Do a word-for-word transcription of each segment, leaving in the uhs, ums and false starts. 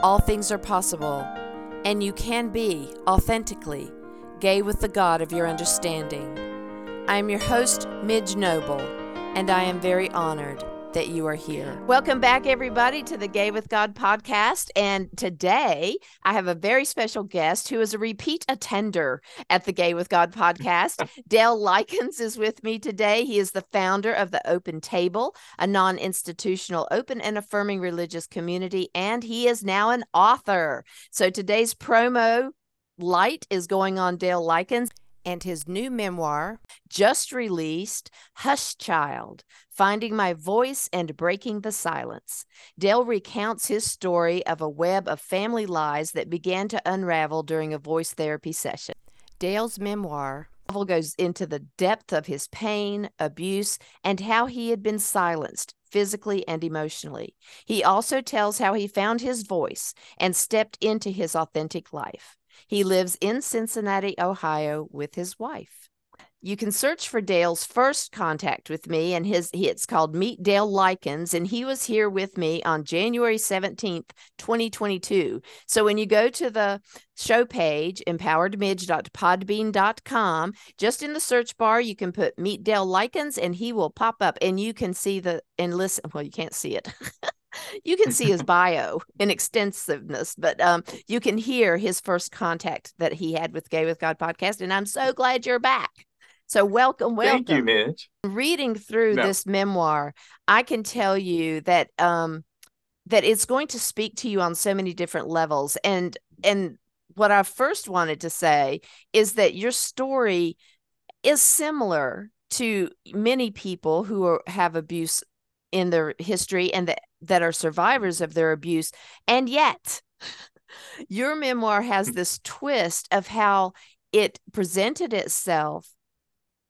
all things are possible, and you can be, authentically, gay with the God of your understanding. I am your host, Midge Noble, and I am very honored that you are here. Welcome back, everybody, to the Gay with God podcast. And today, I have a very special guest who is a repeat attender at the Gay with God podcast. Dale Lichens is with me today. He is the founder of the Open Table, a non-institutional, open and affirming religious community, and he is now an author. So today's promo light is going on Dale Lichens and his new memoir, just released, Hush Child: Finding My Voice and Breaking the Silence. Dale recounts his story of a web of family lies that began to unravel during a voice therapy session. Dale's memoir goes into the depth of his pain, abuse, and how he had been silenced physically and emotionally. He also tells how he found his voice and stepped into his authentic life. He lives in Cincinnati, Ohio, with his wife. You can search for Dale's first contact with me, and his it's called Meet Dale Lichens, and he was here with me on January seventeenth, twenty twenty-two. So when you go to the show page, empowered midge dot podbean dot com, just in the search bar, you can put Meet Dale Lichens, and he will pop up, and you can see the, and listen, well, you can't see it. You can see his bio in extensiveness, but um, you can hear his first contact that he had with Gay with God podcast. And I'm so glad you're back. So welcome, welcome. Thank you, Midge. Reading through no. this memoir, I can tell you that um, that it's going to speak to you on so many different levels. And and what I first wanted to say is that your story is similar to many people who are, have abuse in their history and that that are survivors of their abuse. And yet your memoir has this twist of how it presented itself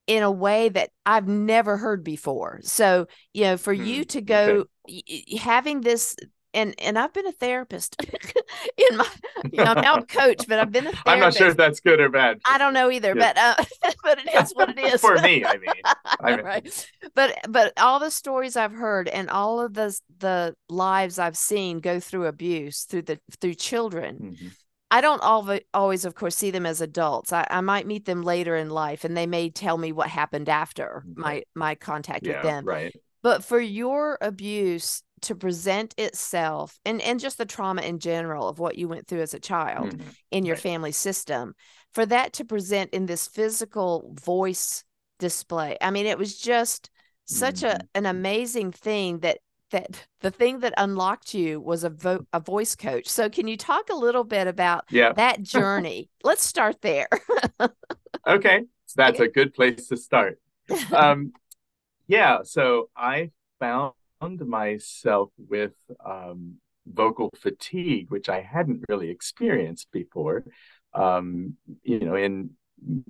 in a way that I've never heard before. So, you know, for mm, you to go okay. having this, and, and I've been a therapist in my, you know, I'm now a coach, but I've been a therapist. I'm not sure if that's good or bad. I don't know either, yeah. but, uh, but it is what it is. For me, I mean. I mean. Right. But, but all the stories I've heard and all of the, the lives I've seen go through abuse, through the, through children, mm-hmm. I don't alv- always, of course, see them as adults. I, I might meet them later in life and they may tell me what happened after mm-hmm. my, my contact yeah, with them. Right. But for your abuse to present itself and, and just the trauma in general of what you went through as a child mm-hmm. in your right. family system, for that to present in this physical voice display. I mean, it was just such mm-hmm. a, an amazing thing that, that the thing that unlocked you was a, vo- a voice coach. So can you talk a little bit about yeah. that journey? Let's start there. Okay. That's okay. a good place to start. Um, yeah. So I found myself with um, vocal fatigue, which I hadn't really experienced before, um, you know, in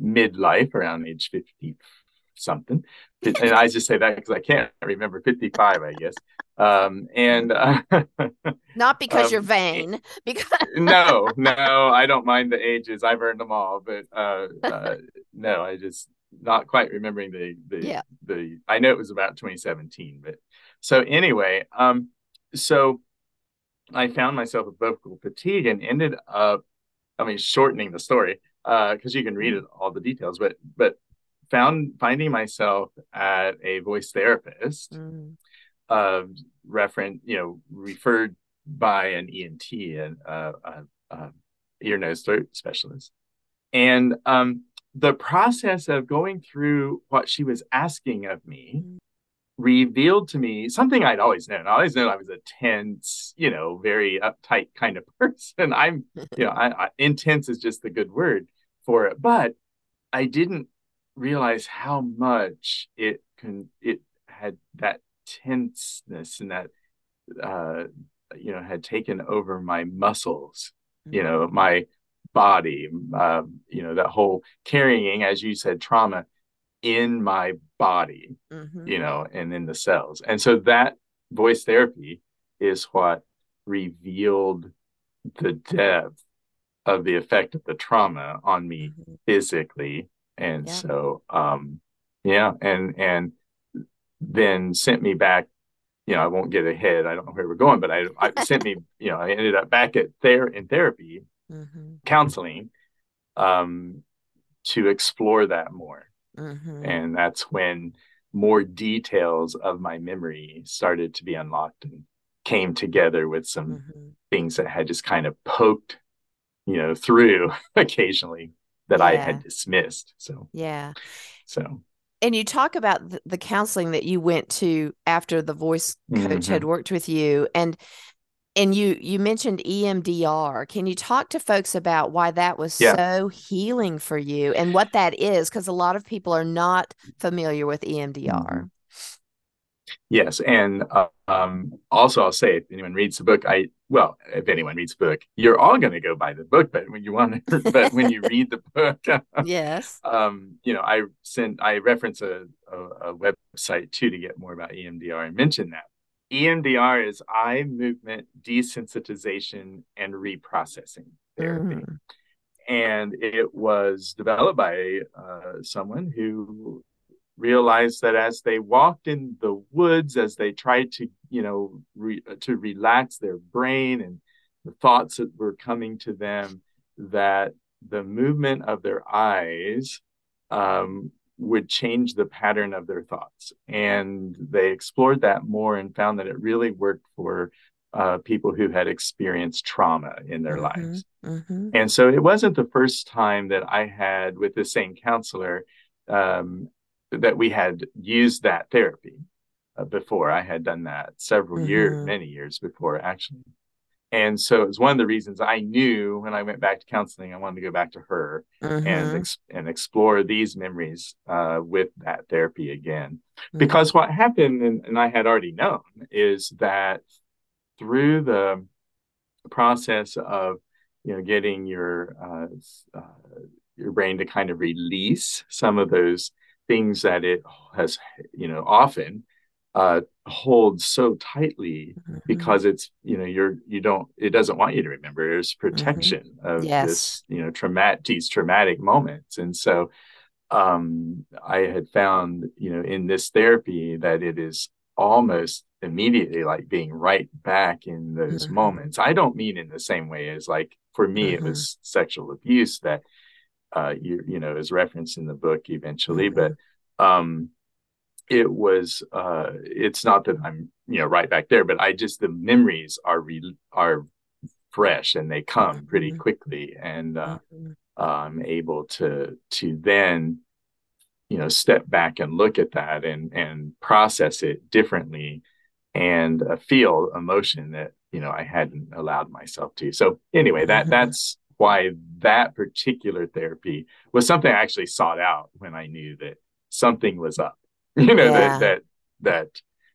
midlife around age fifty something. And I just say that because I can't remember, fifty-five, I guess. Um, and uh, Not because um, you're vain. Because no, no, I don't mind the ages. I've earned them all. But uh, uh, no, I just not quite remembering the, the, yeah. the, I know it was about twenty seventeen, but so anyway, um, so I found myself with vocal fatigue and ended up, I mean, shortening the story, uh, because you can read it, all the details, but, but found finding myself at a voice therapist, mm. uh, referent, you know, referred by an E N T, an uh, uh, uh, ear, nose, throat specialist. And, um, the process of going through what she was asking of me mm. revealed to me something I'd always known. I always known I was a tense, you know, very uptight kind of person. I'm, you know, I, I, intense is just the good word for it. But I didn't realize how much it can, it had that tenseness and that, uh, you know, had taken over my muscles you know, my body, uh, you know, that whole carrying, as you said, trauma in my body, mm-hmm. you know, and in the cells. And so that voice therapy is what revealed the depth of the effect of the trauma on me mm-hmm. physically. And yeah. so, um, yeah, and, and then sent me back, you know, I won't get ahead. I don't know where we're going, but I, I sent me, you know, I ended up back at there in therapy, mm-hmm. counseling, um, to explore that more. Mm-hmm. And that's when more details of my memory started to be unlocked and came together with some mm-hmm. things that had just kind of poked, you know, through occasionally that yeah. I had dismissed. So, yeah. So. And you talk about the, the counseling that you went to after the voice coach mm-hmm. had worked with you. And, and you, you mentioned E M D R. Can you talk to folks about why that was yeah. so healing for you and what that is? Because a lot of people are not familiar with E M D R. Yes. And uh, um, also, I'll say, if anyone reads the book, I, well, if anyone reads the book, you're all going to go buy the book, but when you want to, but when you read the book, yes, um, you know, I sent, I reference a, a, a website too, to get more about E M D R and mention that. E M D R is eye movement desensitization and reprocessing therapy. Mm. And it was developed by uh, someone who realized that as they walked in the woods, as they tried to, you know, re, to relax their brain and the thoughts that were coming to them, that the movement of their eyes um, would change the pattern of their thoughts. And they explored that more and found that it really worked for uh, people who had experienced trauma in their mm-hmm, lives. Mm-hmm. And so it wasn't the first time that I had with the same counselor um, that we had used that therapy uh, before. I had done that several mm-hmm. years, many years before, actually. And so it was one of the reasons I knew when I went back to counseling, I wanted to go back to her mm-hmm. and, ex- and explore these memories uh, with that therapy again. Mm-hmm. Because what happened, and, and I had already known, is that through the process of, you know, getting your, uh, uh, your brain to kind of release some of those things that it has, you know, often uh, holds so tightly mm-hmm. because it's, you know, you're, you don't, it doesn't want you to remember. There's protection mm-hmm. of yes. this, you know, traumatic, these traumatic moments. And so um, I had found, you know, in this therapy that it is almost immediately like being right back in those mm-hmm. moments. I don't mean in the same way as like, for me, mm-hmm. it was sexual abuse that, Uh, you, you know, is referenced in the book eventually, mm-hmm. but um, it was, uh, it's not that I'm, you know, right back there, but I just, the memories are, re- are fresh and they come pretty quickly. And uh, mm-hmm. uh, I'm able to, to then, you know, step back and look at that and, and process it differently and uh, feel emotion that, you know, I hadn't allowed myself to. So anyway, that, mm-hmm. that's, why that particular therapy was something I actually sought out when I knew that something was up, you know, yeah. that, that, that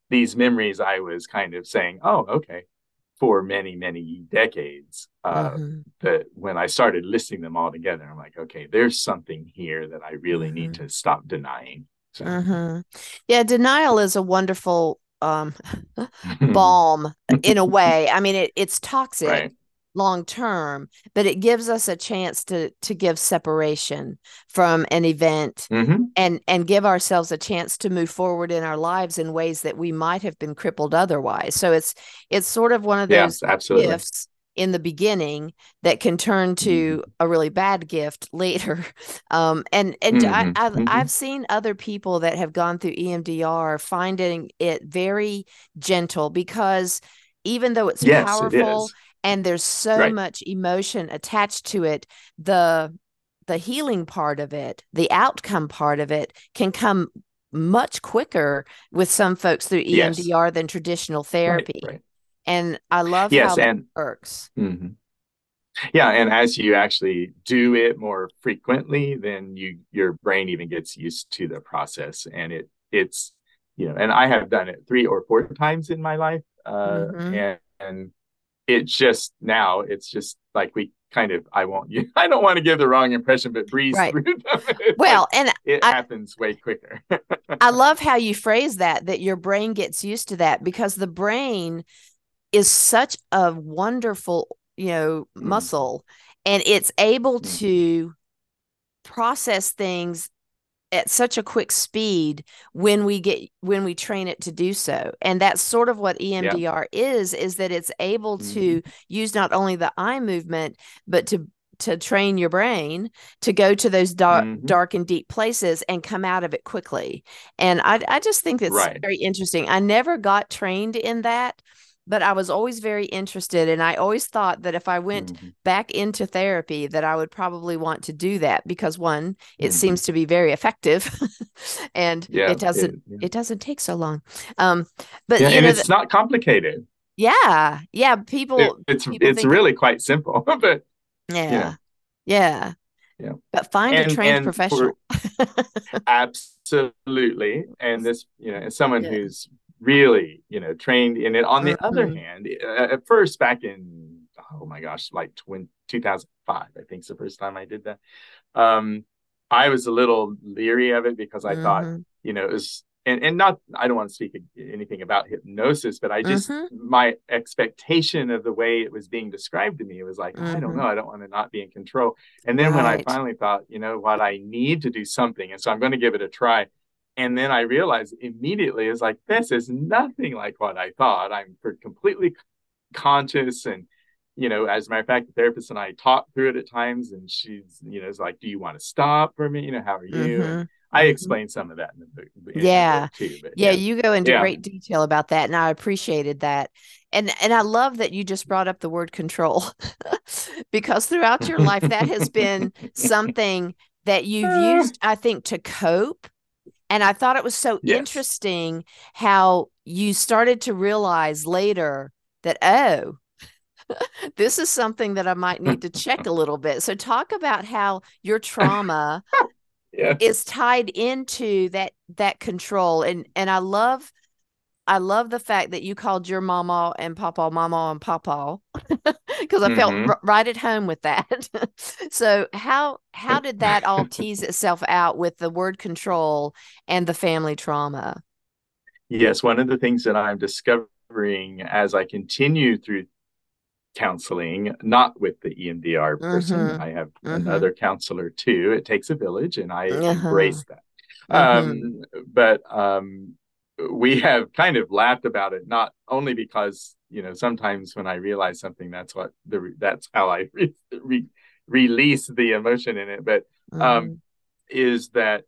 these memories I was kind of saying, oh, okay. For many, many decades, uh, mm-hmm. that when I started listing them all together, I'm like, okay, there's something here that I really mm-hmm. need to stop denying. So. Mm-hmm. Yeah. Denial is a wonderful, um, balm in a way. I mean, it, it's toxic. Right. Long term, but it gives us a chance to to give separation from an event mm-hmm. and and give ourselves a chance to move forward in our lives in ways that we might have been crippled otherwise. So it's it's sort of one of those yes, absolutely. Gifts in the beginning that can turn to mm-hmm. a really bad gift later. Um, and and mm-hmm. I, I've, mm-hmm. I've seen other people that have gone through E M D R finding it very gentle because even though it's yes, powerful. It is. And there's so right. much emotion attached to it. The the healing part of it, the outcome part of it can come much quicker with some folks through E M D R yes. than traditional therapy. Right, right. And I love yes, how and, it works. Mm-hmm. Yeah. And as you actually do it more frequently, then you your brain even gets used to the process. And it it's, you know, and I have done it three or four times in my life. Uh, mm-hmm. And, and it's just now it's just like we kind of, I won't, I don't want to give the wrong impression, but breeze right. through them. Well, and it I, happens way quicker. I love how you phrase that, that your brain gets used to that, because the brain is such a wonderful, you know, mm. muscle, and it's able mm. to process things at such a quick speed when we get, when we train it to do so. And that's sort of what E M D R yeah. is, is that it's able mm-hmm. to use not only the eye movement, but to, to train your brain to go to those dark, mm-hmm. dark and deep places and come out of it quickly. And I, I just think that's right. very interesting. I never got trained in that, but I was always very interested. And I always thought that if I went mm-hmm. back into therapy, that I would probably want to do that, because one, it mm-hmm. seems to be very effective and yeah, it doesn't, it, yeah. it doesn't take so long. Um, but yeah, you and know, it's the, not complicated. Yeah. Yeah. People, it, it's, people it's really that, quite simple, but yeah. Yeah. Yeah. yeah. But find and, a trained professional. For, absolutely. And this, you know, as someone yeah. who's, really, you know, trained in it. On the mm-hmm. other hand, uh, at first back in, oh my gosh, like tw- two thousand five, I think is the first time I did that. Um, I was a little leery of it because I mm-hmm. thought, you know, it was, and, and not, I don't want to speak anything about hypnosis, but I just, mm-hmm. my expectation of the way it was being described to me, it was like, mm-hmm. I don't know, I don't want to not be in control. And then right. when I finally thought, you know what, I need to do something. And so I'm going to give it a try. And then I realized immediately, it's like, this is nothing like what I thought. I'm completely conscious. And, you know, as a matter of fact, the therapist and I talk through it at times. And she's, you know, it's like, do you want to stop for me? You know, how are you? Mm-hmm. I explained some of that in the book. Yeah. The book too, but, yeah, yeah. You go into yeah. great detail about that. And I appreciated that. And, and I love that you just brought up the word control, because throughout your life, that has been something that you've used, I think, to cope. And I thought it was so yes. interesting how you started to realize later that, oh, this is something that I might need to check a little bit. So talk about how your trauma yeah. is tied into that, that control. And, and I love, I love the fact that you called your mama and papa, mama and papa, because I mm-hmm. felt r- right at home with that. So how how did that all tease itself out with the word control and the family trauma? Yes, one of the things that I'm discovering as I continue through counseling, not with the E M D R person, mm-hmm. I have mm-hmm. another counselor too. It takes a village, and I uh-huh. embrace that. Mm-hmm. Um, but um, we have kind of laughed about it, not only because, you know, sometimes when I realize something, that's what the that's how I re, re, release the emotion in it. But um, mm. is that,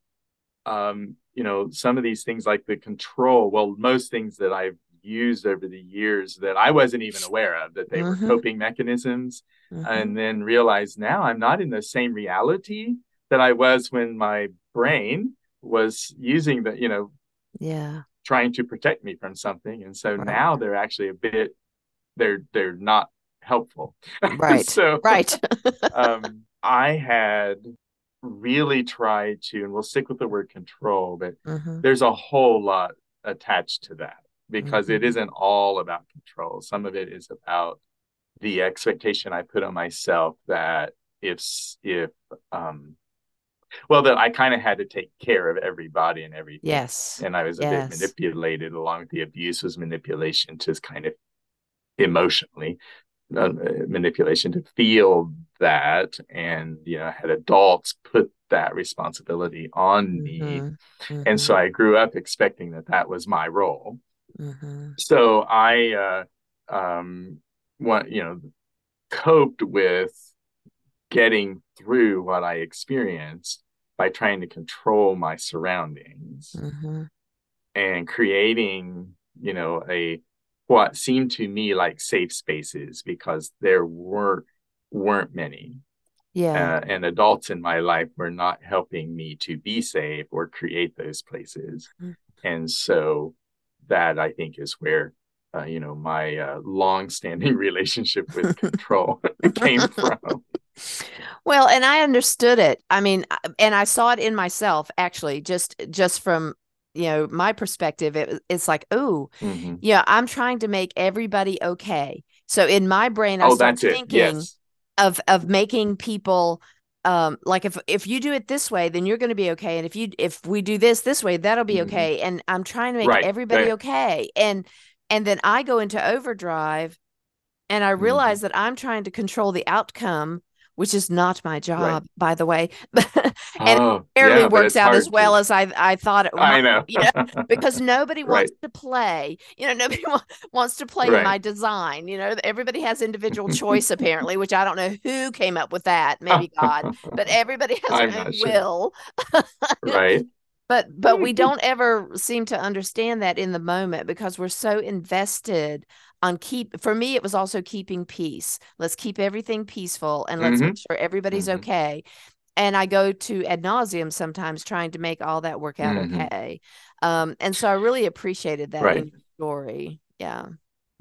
um, you know, some of these things like the control, well, most things that I've used over the years that I wasn't even aware of, that they mm-hmm. were coping mechanisms, mm-hmm. and then realize now I'm not in the same reality that I was when my brain was using the, you know, yeah. trying to protect me from something. And so right. now they're actually a bit, they're, they're not helpful. Right. so, right. um, I had really tried to, and we'll stick with the word control, but mm-hmm. there's a whole lot attached to that, because mm-hmm. it isn't all about control. Some of it is about the expectation I put on myself that if, if, um, well, that I kind of had to take care of everybody and everything. Yes. And I was a yes. bit manipulated, along with the abuse was manipulation, to kind of emotionally uh, manipulation to feel that. And, you know, I had adults put that responsibility on me. Mm-hmm. Mm-hmm. And so I grew up expecting that that was my role. Mm-hmm. So I, uh, um, want, you know, coped with getting through what I experienced by trying to control my surroundings mm-hmm. and creating, you know, a, what seemed to me like safe spaces, because there were, weren't many. Yeah. Uh, and adults in my life were not helping me to be safe or create those places. Mm-hmm. And so that, I think, is where, uh, you know, my uh, longstanding relationship with control came from. Well, and I understood it. I mean, and I saw it in myself, actually, just, just from, you know, my perspective, it, it's like, oh, mm-hmm. yeah, I'm trying to make everybody okay. So in my brain, I oh, started thinking, yes. of of making people um, like, if if you do it this way, then you're going to be okay, and if you if we do this this way, that'll be mm-hmm. okay. And I'm trying to make right. everybody right. okay, and and then I go into overdrive, and I realize mm-hmm. that I'm trying to control the outcome, which is not my job, right. by the way. And oh, it barely yeah, works out as well to... as I I thought it would. I know. You know? Because nobody right. wants to play. You know, nobody wa- wants to play right. in my design. You know, everybody has individual choice, apparently, which I don't know who came up with that. Maybe God. But everybody has I'm their own sure. will. right. But but we don't ever seem to understand that in the moment, because we're so invested on keep. For me, it was also keeping peace. Let's keep everything peaceful, and let's mm-hmm. make sure everybody's mm-hmm. okay. And I go to ad nauseum sometimes trying to make all that work out mm-hmm. okay. Um, and so I really appreciated that right. in your story. Yeah.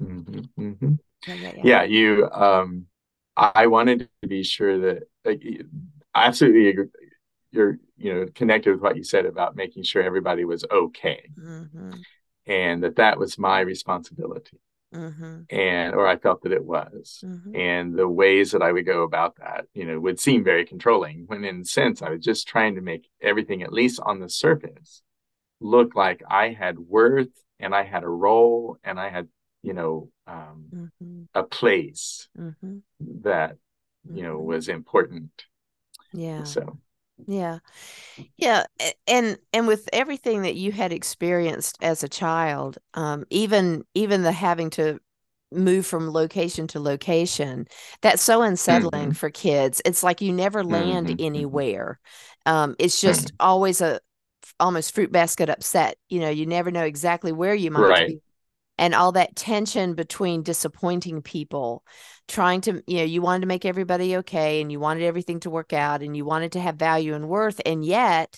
Mm-hmm. Mm-hmm. Yeah, yeah, yeah. yeah. You. Um, I wanted to be sure that, like, I absolutely agree. You're, you know, connected with what you said about making sure everybody was okay, mm-hmm. and that that was my responsibility, mm-hmm. and or I felt that it was, mm-hmm. and the ways that I would go about that, you know, would seem very controlling. When in a sense, I was just trying to make everything, at least on the surface, look like I had worth and I had a role and I had, you know, um, mm-hmm. a place mm-hmm. that, you know, was important. Yeah. So. Yeah. Yeah. And, and with everything that you had experienced as a child, um, even, even the having to move from location to location, that's so unsettling mm-hmm. for kids. It's like, you never land mm-hmm. anywhere. Um, it's just mm-hmm. always a, almost fruit basket upset. You know, you never know exactly where you might right. be. And all that tension between disappointing people, trying to, you know, you wanted to make everybody okay, and you wanted everything to work out, and you wanted to have value and worth. And yet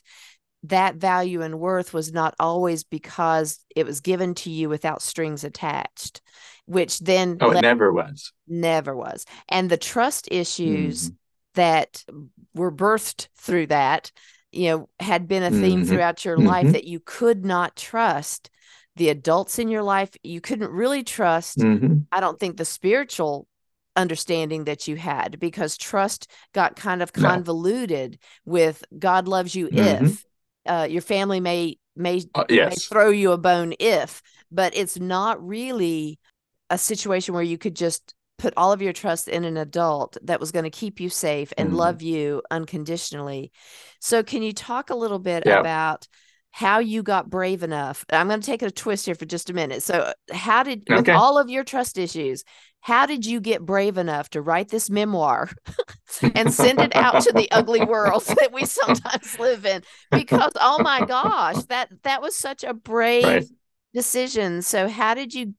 that value and worth was not always, because it was given to you without strings attached, which then. Oh, it never was. Never was. And the trust issues mm-hmm. that were birthed through that, you know, had been a theme mm-hmm. throughout your mm-hmm. life, that you could not trust the adults in your life. You couldn't really trust, mm-hmm. I don't think, the spiritual understanding that you had, because trust got kind of convoluted no. with God loves you mm-hmm. if uh, your family may may, uh, yes. may throw you a bone if, but it's not really a situation where you could just put all of your trust in an adult that was going to keep you safe and mm-hmm. love you unconditionally. So can you talk a little bit yeah. about how you got brave enough? I'm going to take a twist here for just a minute. So how did, okay. with all of your trust issues, how did you get brave enough to write this memoir and send it out to the ugly world that we sometimes live in? Because, oh my gosh, that, that was such a brave right. decision. So how did you,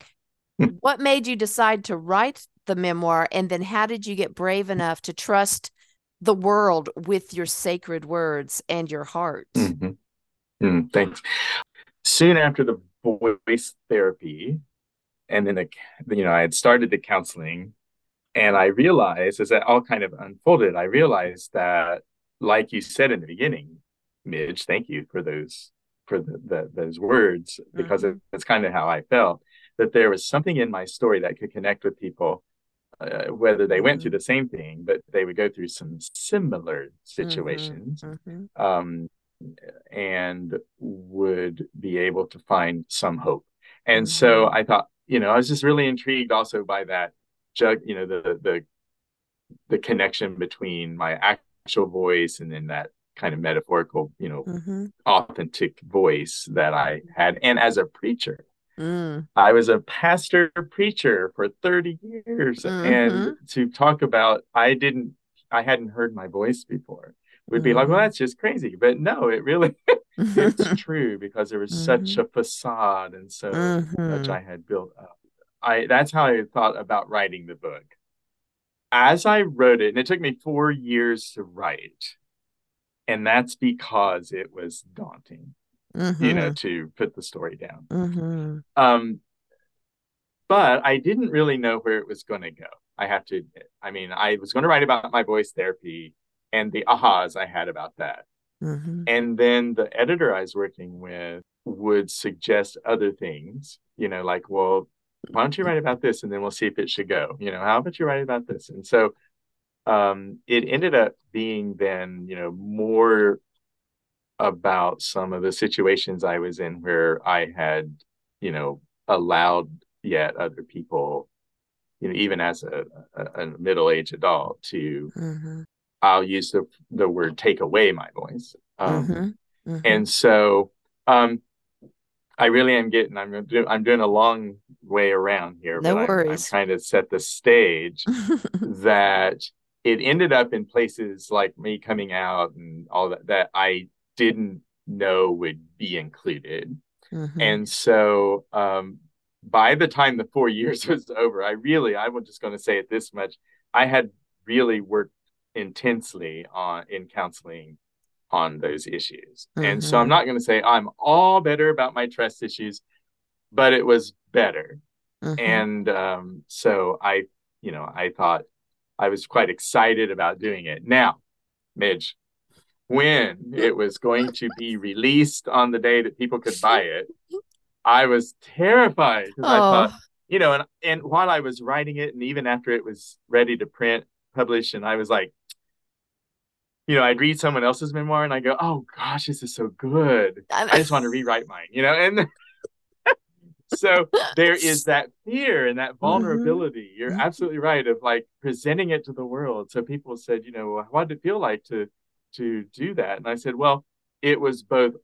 what made you decide to write the memoir? And then how did you get brave enough to trust the world with your sacred words and your heart? Mm-hmm. Mm, thanks. Soon after the voice therapy, and then the, you know, I had started the counseling, and I realized, as that all kind of unfolded, I realized that, like you said in the beginning, Midge, thank you for those for the, the, those words, because mm-hmm. that's kind of how I felt, that there was something in my story that could connect with people, uh, whether they went mm-hmm. through the same thing, but they would go through some similar situations. Mm-hmm. Mm-hmm. Um, and would be able to find some hope. And mm-hmm. so I thought, you know, I was just really intrigued also by that, jug, you know, the the the connection between my actual voice and then that kind of metaphorical, you know, mm-hmm. authentic voice that I had. And as a preacher, mm. I was a pastor preacher for thirty years. Mm-hmm. And to talk about, I didn't, I hadn't heard my voice before. We'd be mm-hmm. like, well, that's just crazy. But no, it really, it's true, because there was mm-hmm. such a facade and so mm-hmm. much I had built up. I That's how I thought about writing the book. As I wrote it, and it took me four years to write, and that's because it was daunting, mm-hmm. you know, to put the story down. Mm-hmm. Um, but I didn't really know where it was going to go, I have to admit. I mean, I was going to write about my voice therapy and the ahas I had about that. Mm-hmm. And then the editor I was working with would suggest other things, you know, like, well, why don't you write about this? And then we'll see if it should go, you know, how about you write about this? And so um, it ended up being then, you know, more about some of the situations I was in where I had, you know, allowed yet other people, you know, even as a, a, a middle-aged adult to, mm-hmm. I'll use the the word, take away my voice. Um, mm-hmm. Mm-hmm. And so um, I really am getting, I'm, do, I'm doing a long way around here. No but worries. I'm, I'm trying to set the stage that it ended up in places like me coming out and all that, that I didn't know would be included. Mm-hmm. And so um, by the time the four years was over, I really, I was just going to say it this much. I had really worked intensely on in counseling on those issues. Mm-hmm. And so I'm not going to say I'm all better about my trust issues, but it was better. Mm-hmm. And um, so I, you know, I thought I was quite excited about doing it. Now, Midge, when it was going to be released on the day that people could buy it, I was terrified. Oh. I thought, you know, and, and while I was writing it, and even after it was ready to print, publish, and I was like, you know, I'd read someone else's memoir and I go, oh gosh, this is so good. I just want to rewrite mine, you know? And so there is that fear and that vulnerability. Mm-hmm. You're absolutely right, of like presenting it to the world. So people said, you know, well, what did it feel like to, to do that? And I said, well, it was both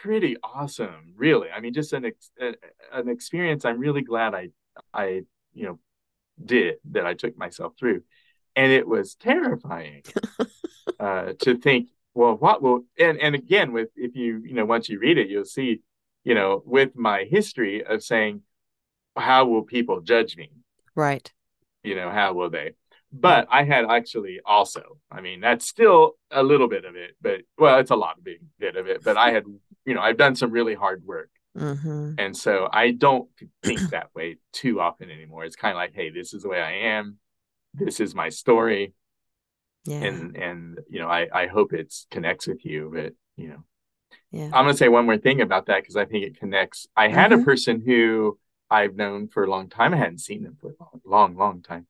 pretty awesome, really. I mean, just an, ex- a, an experience I'm really glad I, I, you know, did, that I took myself through. And it was terrifying uh, to think, well, what will, and, and again, with, if you, you know, once you read it, you'll see, you know, with my history of saying, how will people judge me? Right. You know, how will they? But I had actually also, I mean, that's still a little bit of it, but well, it's a lot of big bit of it, but I had, you know, I've done some really hard work. Mm-hmm. And so I don't think that way too often anymore. It's kind of like, hey, this is the way I am. This is my story. Yeah. And, and, you know, I, I hope it connects with you, but, you know, yeah. I'm going to say one more thing about that, because I think it connects. I mm-hmm. had a person who I've known for a long time. I hadn't seen them for a long, long, long time.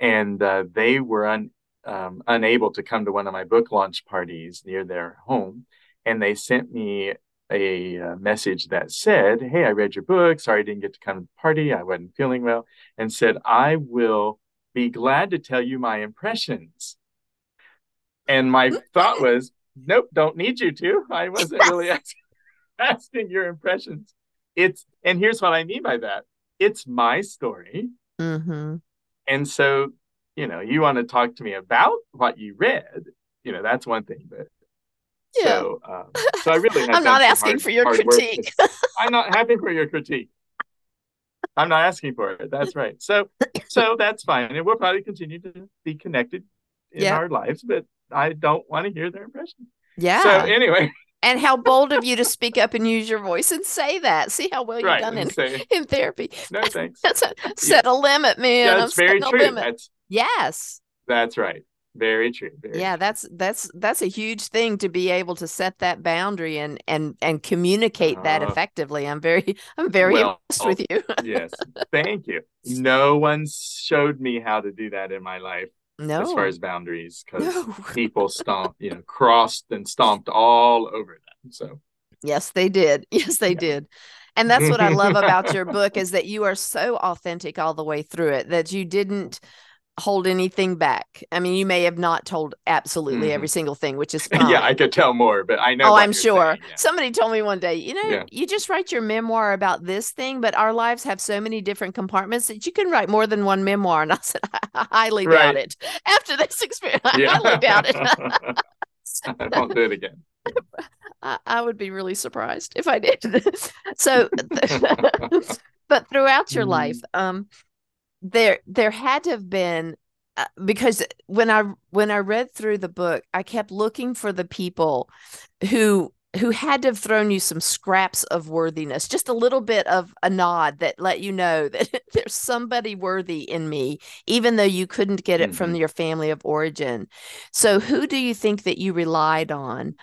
And uh, they were un, um, unable to come to one of my book launch parties near their home. And they sent me a uh, message that said, hey, I read your book. Sorry, I didn't get to come to the party. I wasn't feeling well. And said, I will be glad to tell you my impressions. And my thought was, nope, don't need you to. I wasn't really asking, asking your impressions. It's, and here's what I mean by that. It's my story. Mm-hmm. And so, you know, you want to talk to me about what you read, you know, that's one thing. But yeah. so, um, so I really, I'm not asking hard, for your critique. I'm not happy for your critique. I'm not asking for it. That's right. So, so that's fine. And we'll probably continue to be connected in yeah. our lives, but I don't want to hear their impression. Yeah. So anyway. And how bold of you to speak up and use your voice and say that. See how well right. you've done in, say, in therapy. No, thanks. That's a, set yeah. a limit, man. Yeah, that's I'm very true. That's, yes. That's right. Very true. Very yeah, true. that's that's that's a huge thing to be able to set that boundary and and and communicate uh, that effectively. I'm very I'm very well, impressed with you. Yes, thank you. No one showed me how to do that in my life. No, as far as boundaries, because no. people stomped, you know, crossed and stomped all over them. So yes, they did. Yes, they yeah. did. And that's what I love about your book, is that you are so authentic all the way through it, that you didn't hold anything back. I mean, you may have not told absolutely mm. every single thing, which is fine. Yeah, I could tell more, but I know. Oh, I'm sure. Saying, yeah. Somebody told me one day, you know, yeah. you just write your memoir about this thing, but our lives have so many different compartments that you can write more than one memoir. And I said, I highly right. doubt it. After this experience, yeah. I highly doubt it. I won't do it again. I, I would be really surprised if I did. So, but throughout your mm. life, um, There, there had to have been, uh, because when I when I read through the book, I kept looking for the people who who had to have thrown you some scraps of worthiness, just a little bit of a nod that let you know that there's somebody worthy in me, even though you couldn't get it mm-hmm. from your family of origin. So, who do you think that you relied on?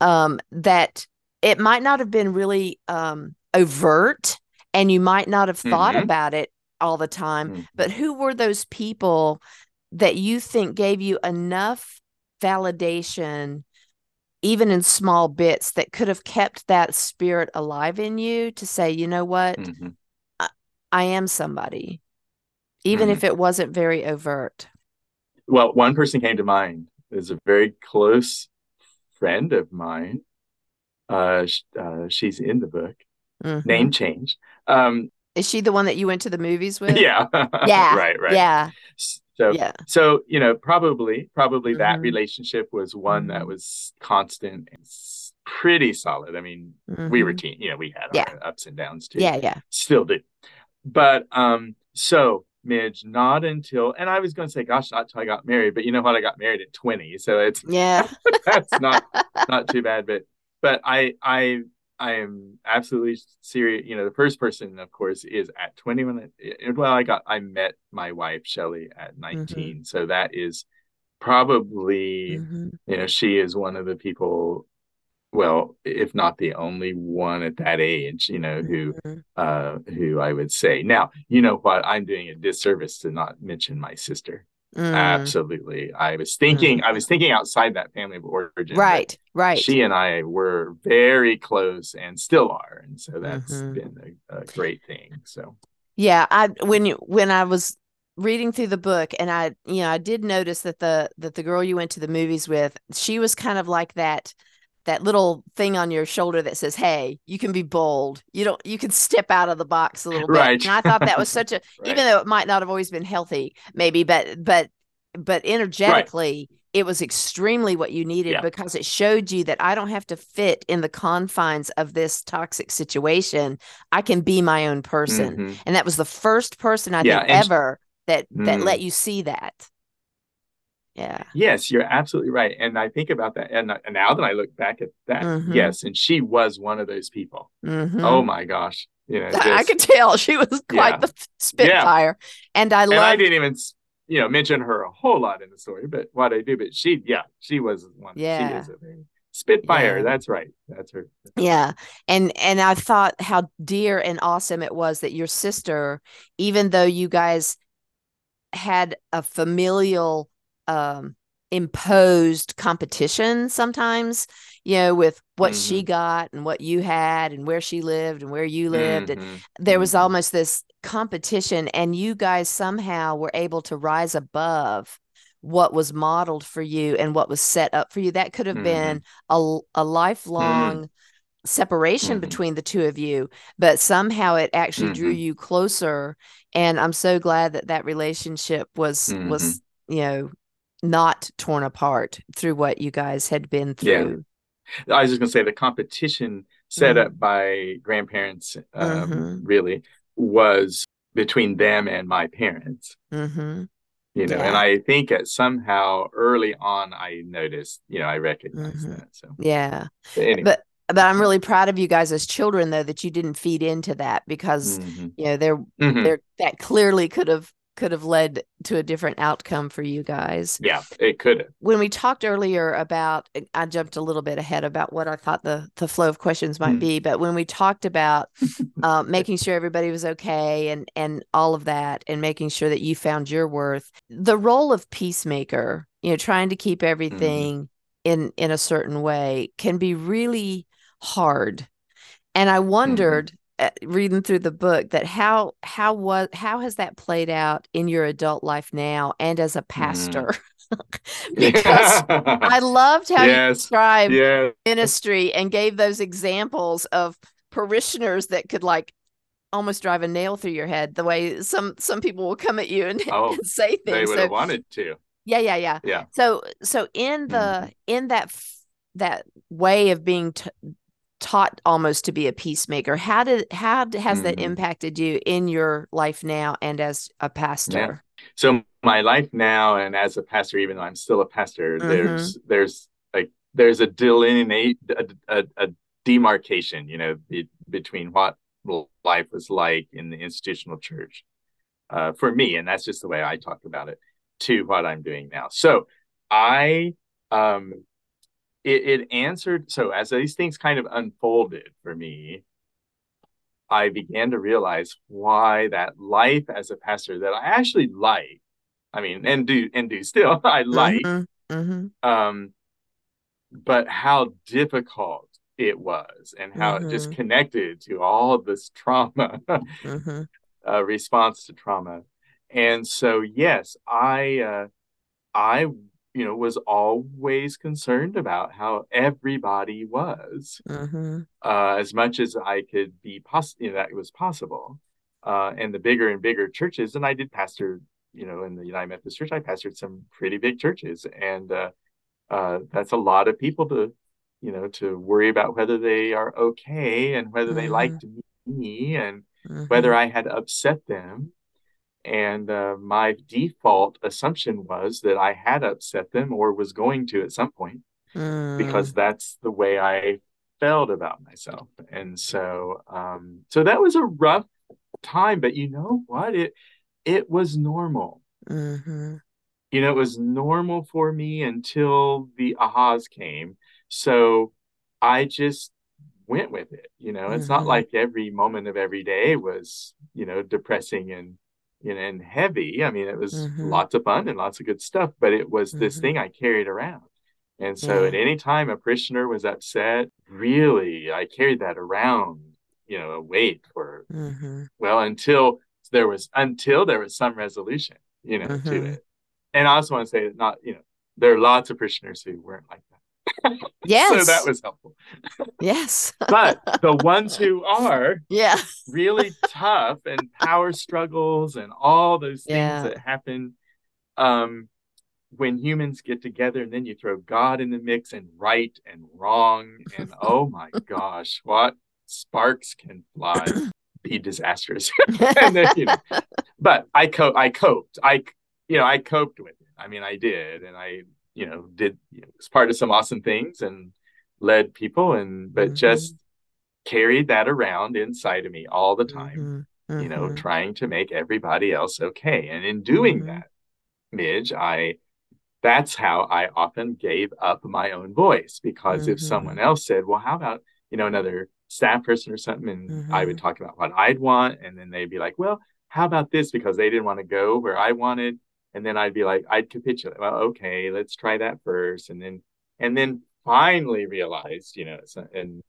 Um, that it might not have been really um, overt, and you might not have thought mm-hmm. about it all the time, mm-hmm. but who were those people that you think gave you enough validation, even in small bits, that could have kept that spirit alive in you to say, you know what, mm-hmm. I, I am somebody, even mm-hmm. if it wasn't very overt. Well, one person came to mind. There's a very close friend of mine. Uh, sh- uh, she's in the book. Mm-hmm. Name change. Um, Is she the one that you went to the movies with? Yeah. Yeah. Right, right. Yeah. So, yeah. so you know, probably, probably mm-hmm. that relationship was one that was constant and pretty solid. I mean, mm-hmm. we were teen, you know, we had yeah. our ups and downs too. Yeah, yeah. Still do. But um, so, Midge, not until, and I was going to say, gosh, not until I got married, but you know what? I got married at twenty. So it's, yeah, that's not, not too bad. But, but I, I, I am absolutely serious. You know, the first person, of course, is at twenty-one. Well, I got, I met my wife, Shelley, at nineteen. Mm-hmm. So that is probably, mm-hmm. you know, she is one of the people, well, if not the only one at that age, you know, who, mm-hmm. uh, who I would say. Now, you know what? I'm doing a disservice to not mention my sister. Mm. Absolutely. I was thinking, mm. I was thinking outside that family of origin. Right, right. She and I were very close and still are. And so that's mm-hmm. been a, a great thing. So, yeah, I, when you, when I was reading through the book and I, you know, I did notice that the, that the girl you went to the movies with, she was kind of like that, that little thing on your shoulder that says, hey, you can be bold. You don't, you can step out of the box a little bit. Right. And I thought that was such a, right. even though it might not have always been healthy, maybe, but, but, but energetically, right. it was extremely what you needed yeah. because it showed you that I don't have to fit in the confines of this toxic situation. I can be my own person. Mm-hmm. And that was the first person I yeah, think ever that, mm. that let you see that. Yeah. Yes, you're absolutely right. And I think about that. And, and now that I look back at that, mm-hmm. yes. And she was one of those people. Mm-hmm. Oh my gosh. You know, just, I could tell she was quite yeah. the spitfire. Yeah. And I loved, and I didn't even, you know, mention her a whole lot in the story, but what I do, but she, yeah, she was one. Yeah. She is a very spitfire. Yeah. That's right. That's her. Yeah. And, and I thought how dear and awesome it was that your sister, even though you guys had a familial Um, imposed competition sometimes, you know, with what mm-hmm. she got and what you had and where she lived and where you lived. Mm-hmm. And there mm-hmm. was almost this competition, and you guys somehow were able to rise above what was modeled for you and what was set up for you. That could have mm-hmm. been a, a lifelong mm-hmm. separation mm-hmm. between the two of you, but somehow it actually mm-hmm. drew you closer. And I'm so glad that that relationship was, mm-hmm. was, you know, not torn apart through what you guys had been through. Yeah. I was just going to say the competition set mm-hmm. up by grandparents um, mm-hmm. really was between them and my parents, mm-hmm. you know, yeah. and I think at somehow early on I noticed, you know, I recognized mm-hmm. that. So yeah, but, anyway. but but I'm really proud of you guys as children, though, that you didn't feed into that, because, mm-hmm. you know, there mm-hmm. there that clearly could have could have led to a different outcome for you guys. Yeah, it could have. When we talked earlier about, I jumped a little bit ahead about what I thought the, the flow of questions might mm. be, but when we talked about uh, making sure everybody was okay and, and all of that, and making sure that you found your worth, the role of peacemaker, you know, trying to keep everything mm. in, in a certain way can be really hard. And I wondered, mm. Uh, reading through the book, that how how was how has that played out in your adult life now and as a pastor? Mm. Because yeah. I loved how yes. you described yes. ministry and gave those examples of parishioners that could like almost drive a nail through your head, the way some some people will come at you and, oh, and say things they would so, have wanted to. Yeah, yeah, yeah. Yeah. So so in the mm. in that that way of being T- taught almost to be a peacemaker, how did how has mm-hmm. that impacted you in your life now and as a pastor? Yeah. So my life now and as a pastor, even though I'm still a pastor, mm-hmm. there's there's like there's a delineate a, a, a demarcation, you know, be, between what life was like in the institutional church uh, for me, and that's just the way I talk about it, to what I'm doing now. So I um. It, it answered, so as these things kind of unfolded for me, I began to realize why that life as a pastor that I actually like I mean, and do and do still, I like. Mm-hmm. Mm-hmm. Um, but how difficult it was, and how mm-hmm. it just connected to all of this trauma, mm-hmm. uh, response to trauma. And so, yes, I, uh, I, you know, was always concerned about how everybody was, mm-hmm. uh, as much as I could be poss- you know, that was possible. Uh, and the bigger and bigger churches, and I did pastor, you know, in the United Methodist Church, I pastored some pretty big churches, and uh, uh, that's a lot of people to, you know, to worry about whether they are okay, and whether mm-hmm. they liked me, and mm-hmm. whether I had upset them. And uh, my default assumption was that I had upset them, or was going to at some point, mm. because that's the way I felt about myself. And so, um, so that was a rough time, but you know what? It it was normal. Mm-hmm. You know, it was normal for me until the ahas came. So I just went with it. You know, it's mm-hmm. not like every moment of every day was, you know, depressing and and heavy. I mean, it was mm-hmm. lots of fun and lots of good stuff, but it was mm-hmm. this thing I carried around. And so yeah. at any time a parishioner was upset, really, I carried that around, you know, a weight for, mm-hmm. well, until there was, until there was some resolution, you know, mm-hmm. to it. And I also want to say that not, you know, there are lots of parishioners who weren't like that. Yes. So that was helpful. Yes. But the ones who are yeah. really tough, and power struggles and all those things yeah. that happen um, when humans get together, and then you throw God in the mix, and right and wrong. And oh my gosh, what sparks can fly, be disastrous. And then, you know, but I, co- I coped. I, you know, I coped with it. I mean, I did. And I, you know, did you know, was part of some awesome things and led people, and but mm-hmm. just carried that around inside of me all the time, mm-hmm. you know, trying to make everybody else okay. And in doing mm-hmm. that, Midge, I that's how I often gave up my own voice, because mm-hmm. if someone else said, well, how about, you know, another staff person or something, and mm-hmm. I would talk about what I'd want, and then they'd be like, well, how about this, because they didn't want to go where I wanted. And then I'd be like, I'd capitulate. Well, okay, let's try that first. And then, and then finally realized, you know, and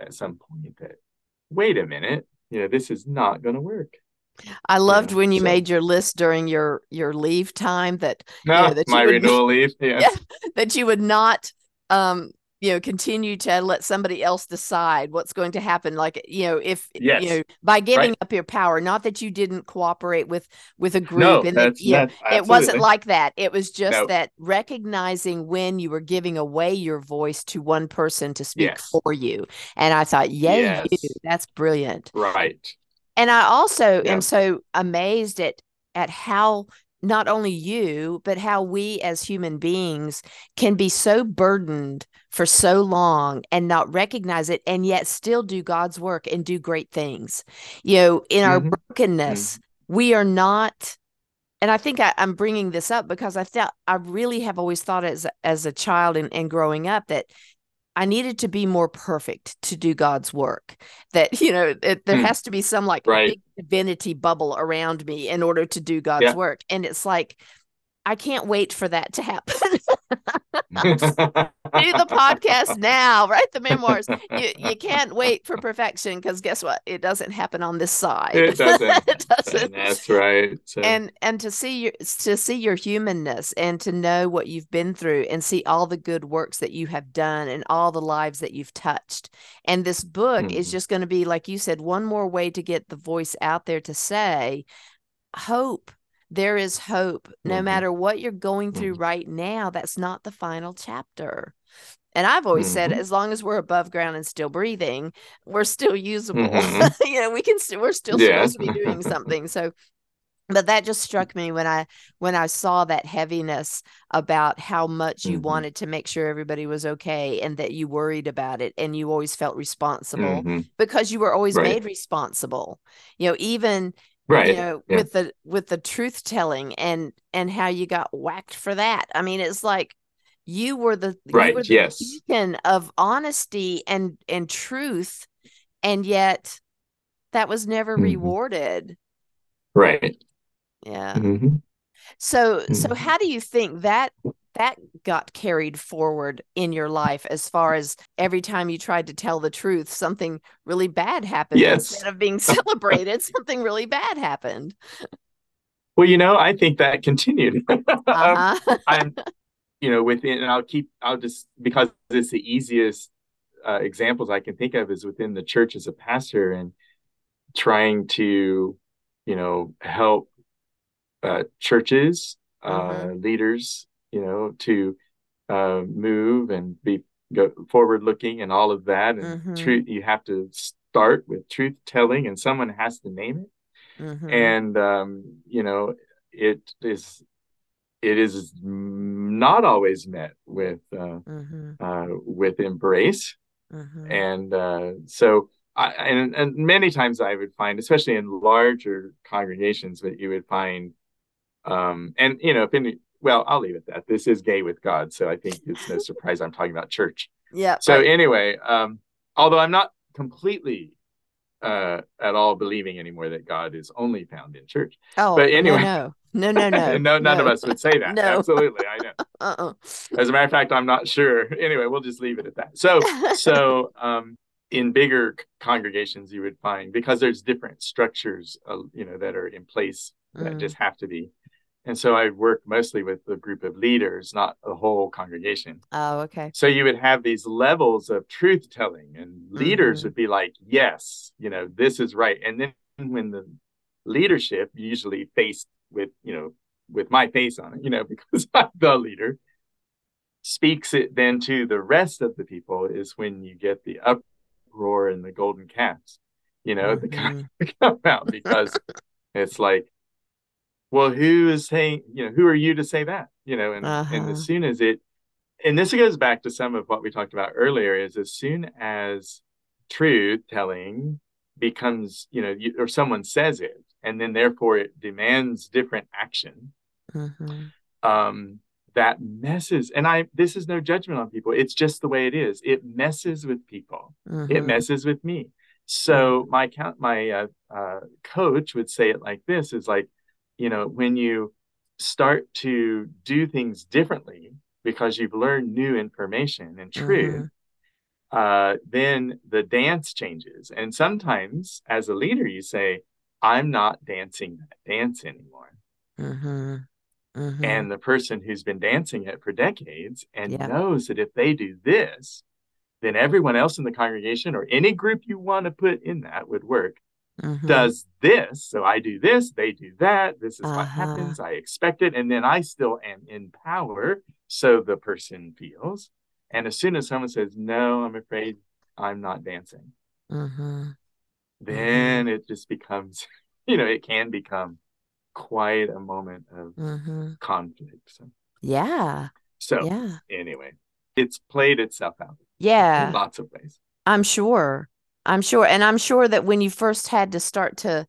at some point that, wait a minute, you know, this is not going to work. I loved yeah, when you so. made your list during your, your leave time that, no, you know, that my you would, renewal leave, yeah. yeah, that you would not, um, you know, continue to let somebody else decide what's going to happen. Like, you know, if, yes. you know, by giving right. up your power, not that you didn't cooperate with, with a group. No, and that's, that, you that's, know, it wasn't like that. It was just no. that recognizing when you were giving away your voice to one person to speak yes. for you. And I thought, yay, yes. you, that's brilliant. Right. And I also yeah. am so amazed at, at how not only you, but how we as human beings can be so burdened for so long and not recognize it, and yet still do God's work and do great things. You know, in our mm-hmm. brokenness, mm-hmm. we are not, and I think I, I'm bringing this up because I felt, I really have always thought as, as a child and, and growing up that I needed to be more perfect to do God's work, that, you know, it, there mm. has to be some like right. big divinity bubble around me in order to do God's yeah. work. And it's like, I can't wait for that to happen. Do the podcast now, write the memoirs. You, you can't wait for perfection, because guess what? It doesn't happen on this side. It doesn't. It doesn't. That's right. So. And and to see your to see your humanness, and to know what you've been through, and see all the good works that you have done, and all the lives that you've touched. And this book mm-hmm. is just going to be, like you said, one more way to get the voice out there to say, hope. There is hope. No mm-hmm. matter what you're going through mm-hmm. right now, that's not the final chapter. And I've always mm-hmm. said, as long as we're above ground and still breathing, we're still usable. Mm-hmm. You know, we can st- we're still yeah. supposed to be doing something. So, but that just struck me when I when I saw that heaviness about how much you mm-hmm. wanted to make sure everybody was okay, and that you worried about it, and you always felt responsible mm-hmm. because you were always right. made responsible. You know, even. Right. You know, yeah. with the with the truth telling and and how you got whacked for that. I mean, it's like you were the right. You were the yes. beacon of honesty and and truth, and yet that was never mm-hmm. rewarded. Right. Yeah. Mm-hmm. So, mm-hmm. so how do you think that that got carried forward in your life, as far as every time you tried to tell the truth, something really bad happened? Yes. Instead of being celebrated, something really bad happened. Well, you know, I think that continued. Uh-huh. um, I'm, you know, within, and I'll keep, I'll just, because it's the easiest uh, examples I can think of is within the church as a pastor and trying to, you know, help uh, churches, uh, mm-hmm. leaders, you know, to uh, move and be go forward looking and all of that. And mm-hmm. truth, you have to start with truth telling, and someone has to name it. Mm-hmm. And, um, you know, it is, it is not always met with, uh, mm-hmm. uh, with embrace. Mm-hmm. And, uh, so I, and, and many times I would find, especially in larger congregations, that you would find, um, and, you know, if any, well, I'll leave it at that. This is Gay with God. So I think it's no surprise I'm talking about church. Yeah. So right. anyway, um, although I'm not completely Uh, at all believing anymore that God is only found in church. Oh, but anyway, no, no, no, no, no none no. of us would say that. No. Absolutely, I know. Uh-uh. As a matter of fact, I'm not sure. Anyway, we'll just leave it at that. So, so um, in bigger congregations, you would find, because there's different structures, uh, you know, that are in place that mm. just have to be. And so I work mostly with a group of leaders, not a whole congregation. Oh, okay. So you would have these levels of truth telling, and leaders mm-hmm. would be like, yes, you know, this is right. And then when the leadership, usually faced with, you know, with my face on it, you know, because I'm the leader, speaks it then to the rest of the people, is when you get the uproar and the golden calves, you know, mm-hmm. that kind of come out, because it's like, well, who is saying, you know, who are you to say that, you know, and, uh-huh. and as soon as it, and this goes back to some of what we talked about earlier, is as soon as truth telling becomes, you know, you, or someone says it, and then therefore it demands different action, mm-hmm. um, that messes, and I, this is no judgment on people. It's just the way it is. It messes with people. Mm-hmm. It messes with me. So my count, my uh, uh, coach would say it like this, is like, you know, when you start to do things differently because you've learned new information and truth, mm-hmm. uh, then the dance changes. And sometimes as a leader, you say, I'm not dancing that dance anymore. Mm-hmm. Mm-hmm. And the person who's been dancing it for decades and yeah. knows that if they do this, then everyone else in the congregation or any group you want to put in that would work. Mm-hmm. Does this, so I do this, they do that, this is uh-huh. what happens, I expect it, and then I still am in power, so the person feels. And as soon as someone says, no, I'm afraid I'm not dancing, mm-hmm. then mm-hmm. it just becomes, you know, it can become quite a moment of mm-hmm. conflict. So. Yeah. So yeah. anyway, it's played itself out. Yeah. In lots of ways. I'm sure. I'm sure. And I'm sure that when you first had to start to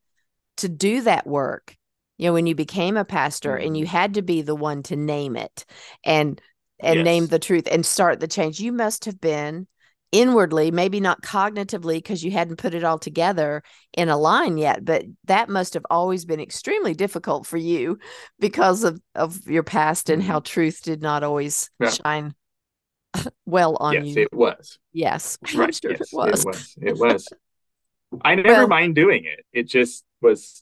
to do that work, you know, when you became a pastor mm-hmm. and you had to be the one to name it and and yes. name the truth and start the change, you must have been inwardly, maybe not cognitively, because you hadn't put it all together in a line yet, but that must have always been extremely difficult for you because of, of your past and mm-hmm. how truth did not always yeah. shine well on yes, you. Yes, it was. Yes, right. I'm sure yes, it was. It was. It was. I never well, mind doing it. It just was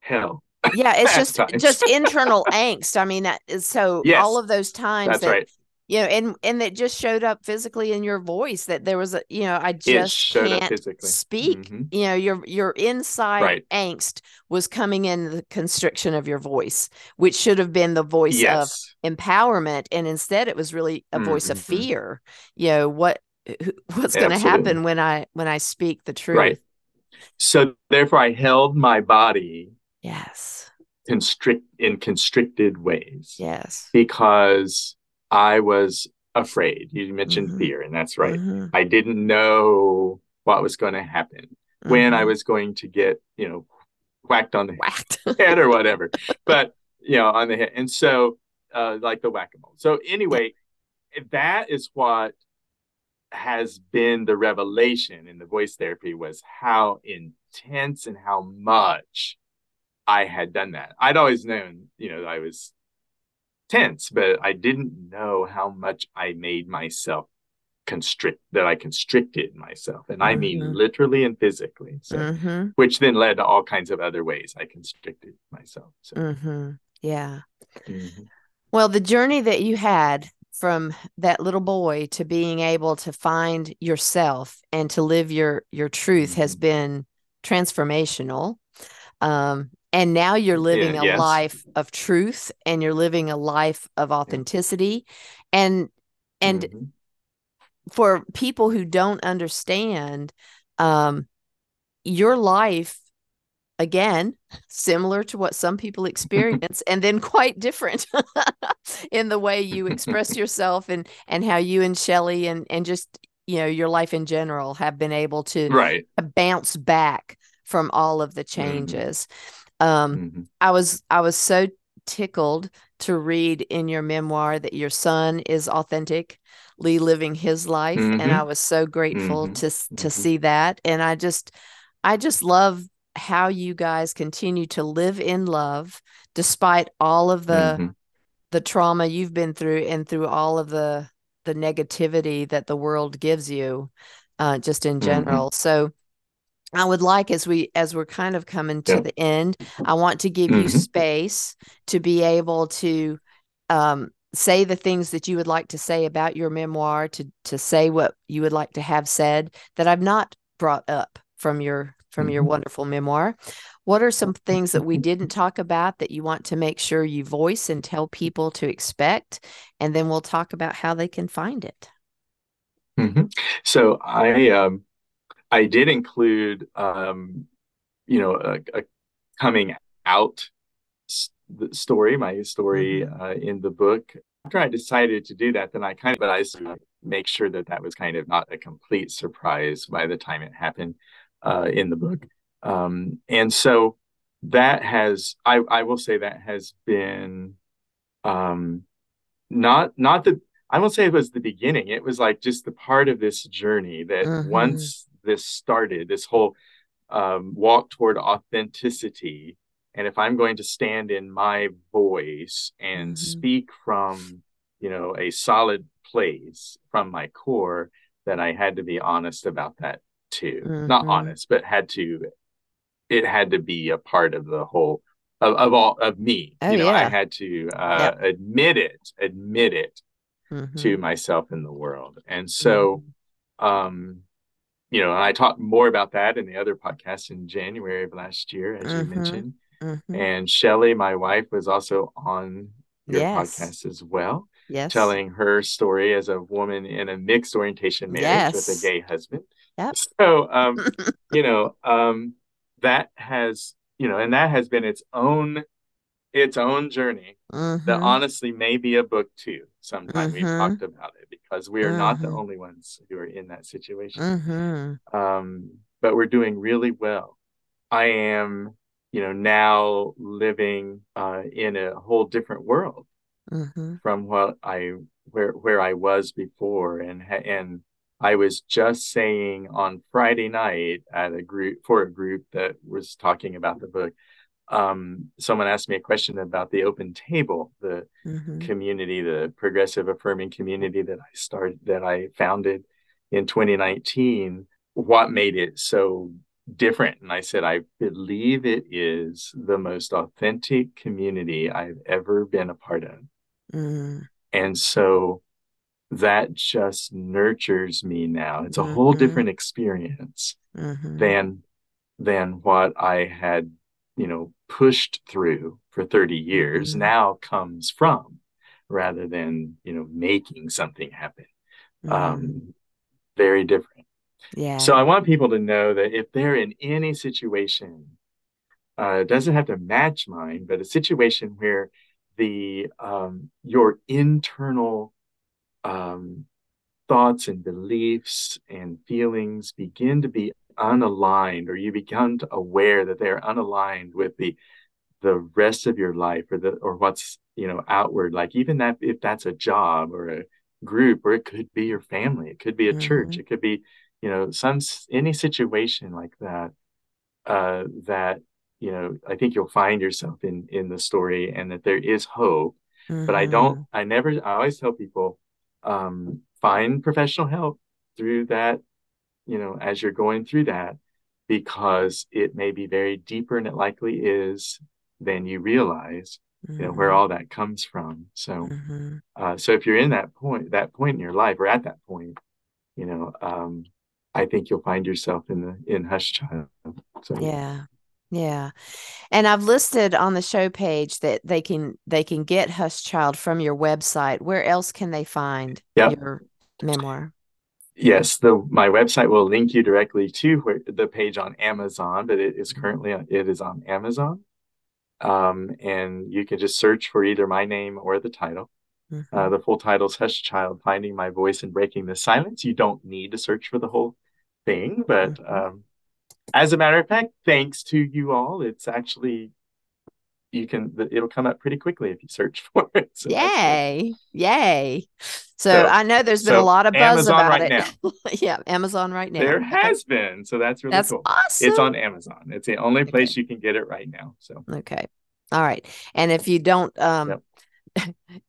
hell. Yeah, it's just times. just internal angst. I mean, that is, so yes, all of those times. That's that, right. You know, and and it just showed up physically in your voice, that there was a, you know, I just can't speak. Mm-hmm. You know, your your inside right. angst was coming in the constriction of your voice, which should have been the voice yes. of empowerment, and instead it was really a voice mm-hmm. of fear. You know, what what's going to happen when I when I speak the truth? Right. So therefore, I held my body. Yes. Constrict in constricted ways. Yes. Because I was afraid. You mentioned mm-hmm. fear, and that's right. Mm-hmm. I didn't know what was going to happen, mm-hmm. when I was going to get, you know, whacked on the whacked. head or whatever, but, you know, on the head. And so uh, like the whack-a-mole. So anyway, that is what has been the revelation in the voice therapy, was how intense and how much I had done that. I'd always known, you know, I was tense, but I didn't know how much I made myself constrict, that I constricted myself. And mm-hmm. I mean, literally and physically, so, mm-hmm. which then led to all kinds of other ways I constricted myself. So. Mm-hmm. Yeah. Mm-hmm. Well, the journey that you had from that little boy to being able to find yourself and to live your, your truth mm-hmm. has been transformational. Um, and now you're living yeah, a yes. life of truth, and you're living a life of authenticity. And, and mm-hmm. for people who don't understand, um, your life, again, similar to what some people experience, and then quite different in the way you express yourself, and, and how you and Shelley and, and just, you know, your life in general have been able to right. bounce back from all of the changes. Mm-hmm. Um, mm-hmm. I was, I was so tickled to read in your memoir that your son is authentically living his life. Mm-hmm. And I was so grateful mm-hmm. to, to see that. And I just, I just love how you guys continue to live in love, despite all of the, mm-hmm. the trauma you've been through, and through all of the, the negativity that the world gives you, uh, just in general. Mm-hmm. So I would like, as we, as we're kind of coming to yeah. the end, I want to give mm-hmm. you space to be able to, um, say the things that you would like to say about your memoir, to, to say what you would like to have said that I've not brought up from your, from mm-hmm. your wonderful memoir. What are some things that we didn't talk about that you want to make sure you voice and tell people to expect? And then we'll talk about how they can find it. Mm-hmm. So I, um, I did include, um, you know, a, a coming out st- story, my story uh, in the book. After I decided to do that, then I kind of, but I make sure that that was kind of not a complete surprise by the time it happened uh, in the book. Um, and so that has, I, I will say that has been um, not, not the, I won't say it was the beginning. It was like just the part of this journey that mm-hmm. once this started, this whole um, walk toward authenticity. And if I'm going to stand in my voice and mm-hmm. speak from, you know, a solid place from my core, that I had to be honest about that too. Mm-hmm. Not honest, but had to, it had to be a part of the whole, of, of all of me. Oh, you know, yeah. I had to uh, yeah. admit it, admit it mm-hmm. to myself and the world. And so, mm-hmm. um, you know, and I talked more about that in the other podcast in January of last year, as mm-hmm. you mentioned. Mm-hmm. And Shelley, my wife, was also on your yes. podcast as well, yes. telling her story as a woman in a mixed orientation marriage yes. with a gay husband. Yep. So, um, you know, um, that has, you know, and that has been its own, its own journey mm-hmm. that honestly may be a book too. Sometime mm-hmm. we've talked about it, because we are mm-hmm. not the only ones who are in that situation. Mm-hmm. Um, but we're doing really well. I am, you know, now living uh, in a whole different world mm-hmm. from what I, where, where I was before. And, and I was just saying on Friday night at a group, for a group that was talking about the book, Um, someone asked me a question about the Open Table, the mm-hmm. community, the progressive affirming community that I started, that I founded in twenty nineteen, what made it so different. And I said, I believe it is the most authentic community I've ever been a part of. Mm-hmm. And so that just nurtures me now. It's a mm-hmm. whole different experience mm-hmm. than, than what I had, you know, pushed through for thirty years mm-hmm. now comes from, rather than, you know, making something happen. Mm-hmm. Um, very different. Yeah. So I want people to know that if they're in any situation, uh, it doesn't have to match mine, but a situation where the, um, your internal, um, thoughts and beliefs and feelings begin to be unaligned, or you become aware that they are unaligned with the the rest of your life, or the or what's, you know, outward, like even that, if that's a job or a group, or it could be your family, it could be a mm-hmm. church, it could be, you know, some any situation like that, uh that you know, I think you'll find yourself in, in the story, and that there is hope. Mm-hmm. But I don't, I never, I always tell people, um, find professional help through that, you know, as you're going through that, because it may be very deeper, and it likely is, than you realize, mm-hmm. you know, where all that comes from. So, mm-hmm. uh, so if you're in that point, that point in your life, or at that point, you know, um, I think you'll find yourself in the, in Hush Child. So. Yeah. Yeah. And I've listed on the show page that they can, they can get Hush Child from your website. Where else can they find yep. your memoir? Yes. The, my website will link you directly to where, the page on Amazon, but it is currently, it is on Amazon. Um, and you can just search for either my name or the title. Mm-hmm. Uh, the full title is Hush Child: Finding My Voice and Breaking the Silence. You don't need to search for the whole thing, but mm-hmm. um, as a matter of fact, thanks to you all, it's actually, you can, it'll come up pretty quickly if you search for it. So yay. Yay. So, so I know there's been so a lot of buzz Amazon about right it. Now. Yeah. Amazon right now. There has been. So that's really that's cool. Awesome. It's on Amazon. It's the only okay. place you can get it right now. So, okay. All right. And if you don't, um, yep.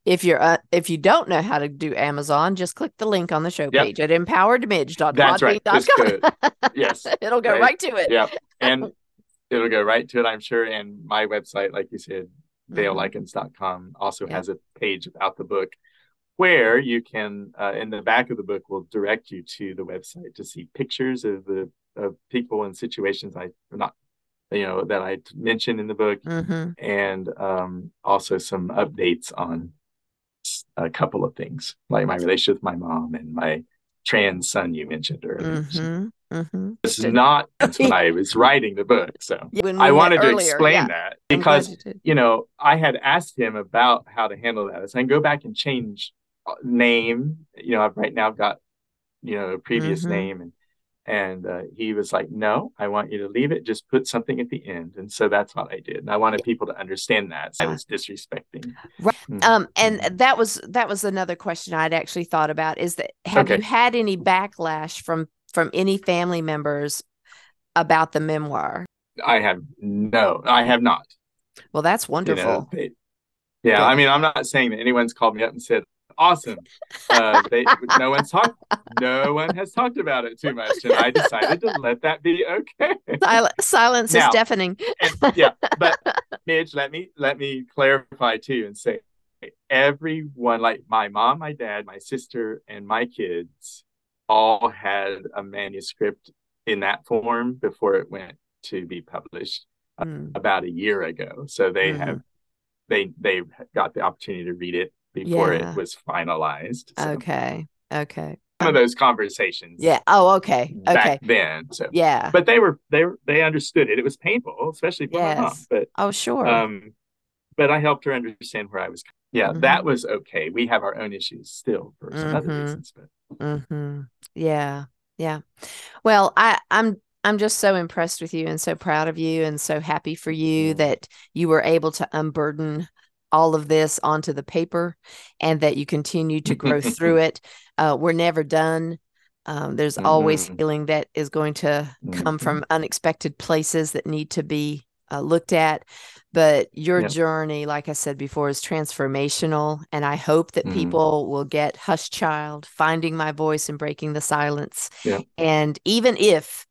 If you're uh, if you don't know how to do Amazon, just click the link on the show yep. page at empowered midge dot com. That's right. Yes, it'll go right, right to it. Yeah, and it'll go right to it, I'm sure. And my website, like you said, Vale Likens dot com, also yep. has a page about the book where you can, uh, in the back of the book, will direct you to the website to see pictures of the of people and situations I not. you know, that I mentioned in the book, mm-hmm. and um, also some updates on a couple of things, like my relationship with my mom and my trans son you mentioned earlier. Mm-hmm. Mm-hmm. This is not that's when I was writing the book. So I wanted earlier, to explain yeah. that because, you, you know, I had asked him about how to handle that. So I can go back and change name. You know, I've right now I've got, you know, a previous mm-hmm. name, and And uh, he was like, no, I want you to leave it. Just put something at the end. And so that's what I did. And I wanted people to understand that. So I was disrespecting. Right. Mm-hmm. Um, and that was that was another question I'd actually thought about is that have okay. you had any backlash from from any family members about the memoir? I have. No, I have not. Well, that's wonderful. You know, they, yeah. Good. I mean, I'm not saying that anyone's called me up and said, awesome. Uh, they, no one's talked. No one has talked about it too much, and I decided to let that be okay. Sil- silence now, is deafening. And, yeah, but Midge, let me let me clarify too and say, everyone, like my mom, my dad, my sister, and my kids, all had a manuscript in that form before it went to be published mm. about a year ago. So they mm. have they they got the opportunity to read it before yeah. it was finalized. So. Okay. Okay. Some of those conversations. Yeah. Oh, okay. Okay. Back then. So. Yeah. But they were, they were, they understood it. It was painful, especially for yes. my mom. But, oh, sure. Um, but I helped her understand where I was. Yeah. Mm-hmm. That was okay. We have our own issues still for some mm-hmm. other reasons. But. Mm-hmm. Yeah. Yeah. Well, I, I'm, I'm just so impressed with you and so proud of you and so happy for you mm-hmm. that you were able to unburden all of this onto the paper and that you continue to grow through it. Uh, we're never done. Um, there's mm-hmm. always healing that is going to mm-hmm. come from unexpected places that need to be uh, looked at. But your yep. journey, like I said before, is transformational. And I hope that mm-hmm. people will get Hush Child, Finding My Voice and Breaking the Silence. Yep. And even if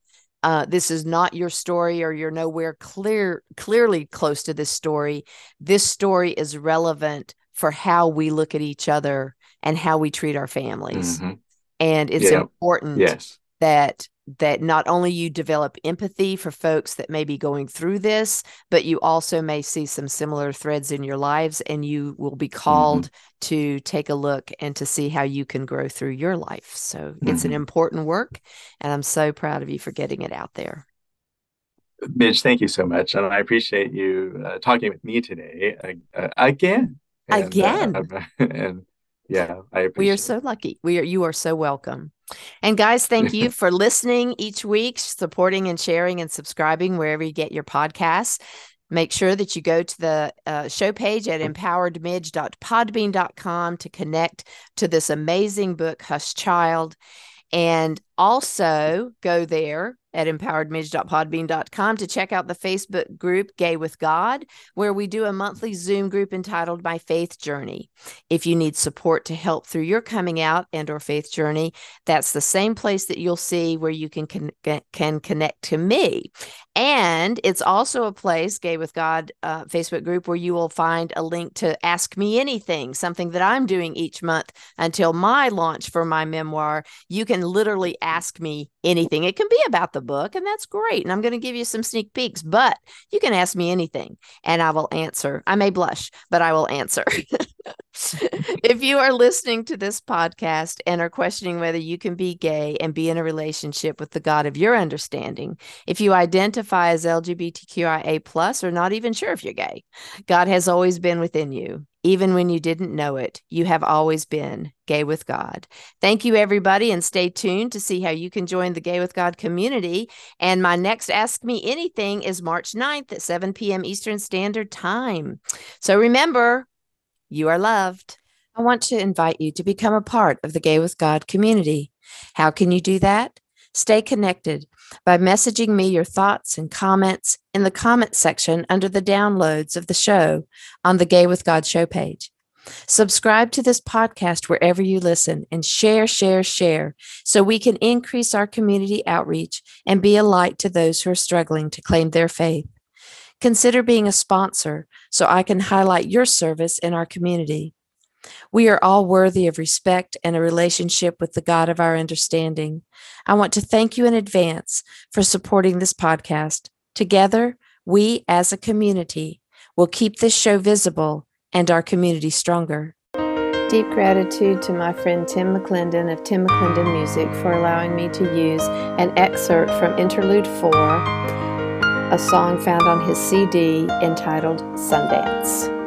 Uh, this is not your story, or you're nowhere clear, clearly close to this story, this story is relevant for how we look at each other and how we treat our families. Mm-hmm. And it's yeah. important yes. that that not only you develop empathy for folks that may be going through this, but you also may see some similar threads in your lives, and you will be called mm-hmm. to take a look and to see how you can grow through your life. So mm-hmm. it's an important work, and I'm so proud of you for getting it out there. Midge, thank you so much. And I appreciate you uh, talking with me today uh, again. And, again. Uh, and yeah, I appreciate We are so lucky. We are, you are so welcome. And guys, thank you for listening each week, supporting and sharing and subscribing wherever you get your podcasts. Make sure that you go to the uh, show page at empowered midge dot podbean dot com to connect to this amazing book, Hush Child. And Also, go there at empowered midge dot podbean dot com to check out the Facebook group Gay with God, where we do a monthly Zoom group entitled My Faith Journey. If you need support to help through your coming out and or faith journey, that's the same place that you'll see where you can con- can connect to me. And it's also a place, Gay with God uh, Facebook group, where you will find a link to Ask Me Anything, something that I'm doing each month until my launch for my memoir. You can literally ask me anything. It can be about the book, and that's great. And I'm going to give you some sneak peeks, but you can ask me anything and I will answer. I may blush, but I will answer. If you are listening to this podcast and are questioning whether you can be gay and be in a relationship with the God of your understanding, if you identify as L G B T Q I A plus or not even sure if you're gay, God has always been within you. Even when you didn't know it, you have always been Gay with God. Thank you, everybody, and stay tuned to see how you can join the Gay with God community. And my next Ask Me Anything is March ninth at seven p.m. Eastern Standard Time. So remember, you are loved. I want to invite you to become a part of the Gay with God community. How can you do that? Stay connected by messaging me your thoughts and comments in the comment section under the downloads of the show on the Gay with God show page. Subscribe to this podcast wherever you listen and share, share, share so we can increase our community outreach and be a light to those who are struggling to claim their faith. Consider being a sponsor so I can highlight your service in our community. We are all worthy of respect and a relationship with the God of our understanding. I want to thank you in advance for supporting this podcast. Together, we as a community will keep this show visible and our community stronger. Deep gratitude to my friend Tim McClendon of Tim McClendon Music for allowing me to use an excerpt from Interlude four, a song found on his C D entitled Sundance.